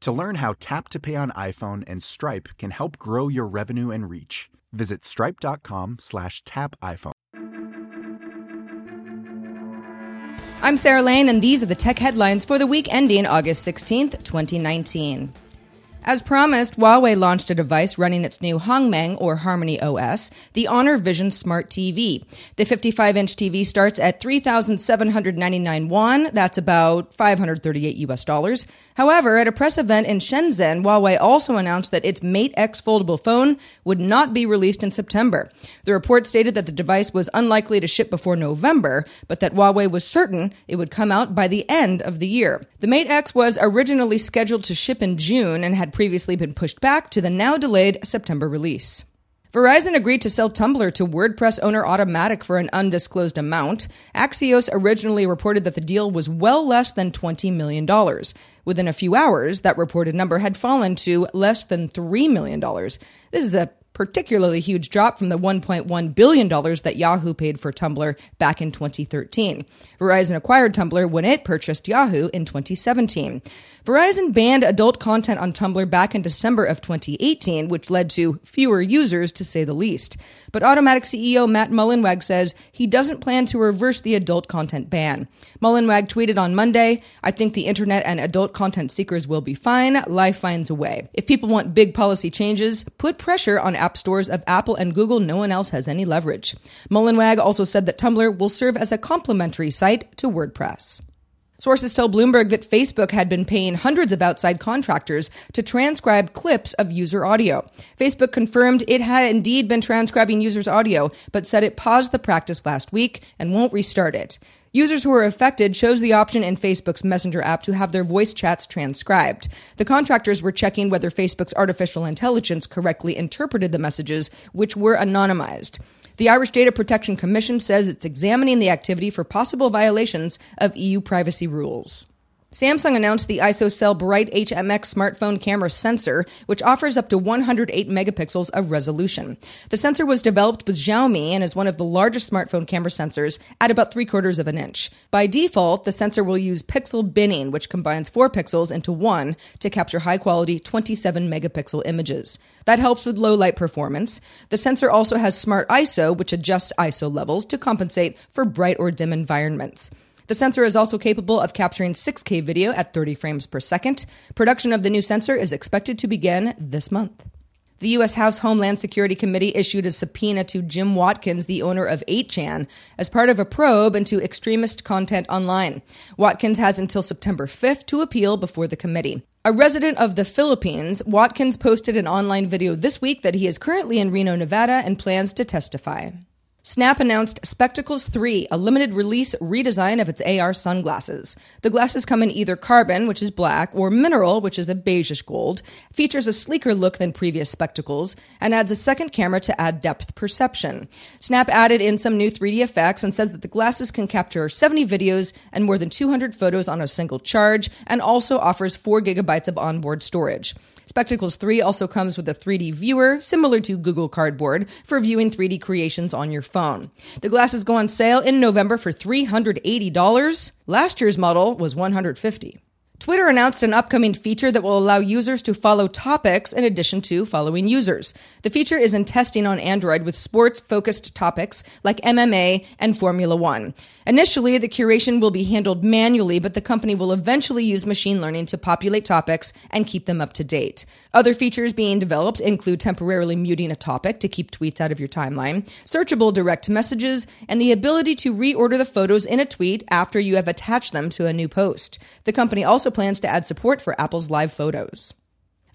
To learn how Tap to Pay on iPhone and Stripe can help grow your revenue and reach, visit stripe.com/tapiphone. I'm Sarah Lane, and these are the tech headlines for the week ending August 16th, 2019. As promised, Huawei launched a device running its new Hongmeng or Harmony OS, the Honor Vision Smart TV. The 55-inch TV starts at 3,799 won. That's about $538. However, at a press event in Shenzhen, Huawei also announced that its Mate X foldable phone would not be released in September. The report stated that the device was unlikely to ship before November, but that Huawei was certain it would come out by the end of the year. The Mate X was originally scheduled to ship in June and had previously been pushed back to the now-delayed September release. Verizon agreed to sell Tumblr to WordPress owner Automattic for an undisclosed amount. Axios originally reported that the deal was well less than $20 million. Within a few hours, that reported number had fallen to less than $3 million. This is a particularly huge drop from the $1.1 billion that Yahoo paid for Tumblr back in 2013. Verizon acquired Tumblr when it purchased Yahoo in 2017. Verizon banned adult content on Tumblr back in December of 2018, which led to fewer users, to say the least. But Automattic CEO Matt Mullenweg says he doesn't plan to reverse the adult content ban. Mullenweg tweeted on Monday, "I think the internet and adult content seekers will be fine. Life finds a way. If people want big policy changes, put pressure on app stores of Apple and Google. No one else has any leverage." Mullenweg also said that Tumblr will serve as a complementary site to WordPress. Sources tell Bloomberg that Facebook had been paying hundreds of outside contractors to transcribe clips of user audio. Facebook confirmed it had indeed been transcribing users' audio, but said it paused the practice last week and won't restart it. Users who were affected chose the option in Facebook's Messenger app to have their voice chats transcribed. The contractors were checking whether Facebook's artificial intelligence correctly interpreted the messages, which were anonymized. The Irish Data Protection Commission says it's examining the activity for possible violations of EU privacy rules. Samsung announced the ISOCELL Bright HMX smartphone camera sensor, which offers up to 108 megapixels of resolution. The sensor was developed with Xiaomi and is one of the largest smartphone camera sensors at about 3/4 of an inch. By default, the sensor will use pixel binning, which combines 4 pixels into one to capture high-quality 27-megapixel images. That helps with low light performance. The sensor also has smart ISO, which adjusts ISO levels to compensate for bright or dim environments. The sensor is also capable of capturing 6K video at 30 frames per second. Production of the new sensor is expected to begin this month. The U.S. House Homeland Security Committee issued a subpoena to Jim Watkins, the owner of 8chan, as part of a probe into extremist content online. Watkins has until September 5th to appeal before the committee. A resident of the Philippines, Watkins posted an online video this week that he is currently in Reno, Nevada, and plans to testify. Snap announced Spectacles 3, a limited-release redesign of its AR sunglasses. The glasses come in either carbon, which is black, or mineral, which is a beigeish gold, features a sleeker look than previous spectacles, and adds a second camera to add depth perception. Snap added in some new 3D effects and says that the glasses can capture 70 videos and more than 200 photos on a single charge, and also offers 4 gigabytes of onboard storage. Spectacles 3 also comes with a 3D viewer, similar to Google Cardboard, for viewing 3D creations on your phone. The glasses go on sale in November for $380. Last year's model was $150. Twitter announced an upcoming feature that will allow users to follow topics in addition to following users. The feature is in testing on Android with sports-focused topics like MMA and Formula One. Initially, the curation will be handled manually, but the company will eventually use machine learning to populate topics and keep them up to date. Other features being developed include temporarily muting a topic to keep tweets out of your timeline, searchable direct messages, and the ability to reorder the photos in a tweet after you have attached them to a new post. The company also plans to add support for Apple's live photos.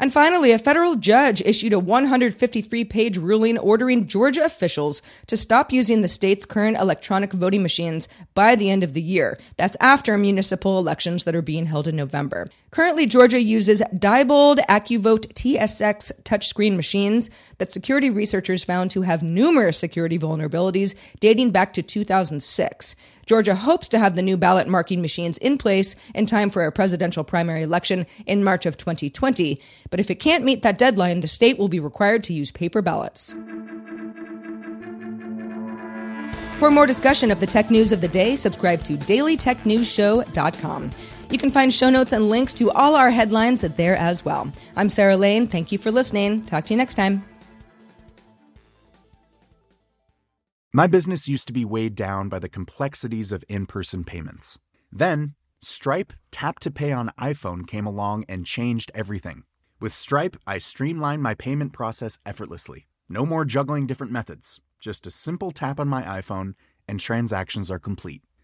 And finally, a federal judge issued a 153-page ruling ordering Georgia officials to stop using the state's current electronic voting machines by the end of the year. That's after municipal elections that are being held in November. Currently, Georgia uses Diebold AccuVote TSX touchscreen machines that security researchers found to have numerous security vulnerabilities dating back to 2006. Georgia hopes to have the new ballot marking machines in place in time for a presidential primary election in March of 2020. But if it can't meet that deadline, the state will be required to use paper ballots. For more discussion of the tech news of the day, subscribe to dailytechnewsshow.com. You can find show notes and links to all our headlines there as well. I'm Sarah Lane. Thank you for listening. Talk to you next time. My business used to be weighed down by the complexities of in-person payments. Then, Stripe Tap to Pay on iPhone came along and changed everything. With Stripe, I streamlined my payment process effortlessly. No more juggling different methods. Just a simple tap on my iPhone and transactions are complete.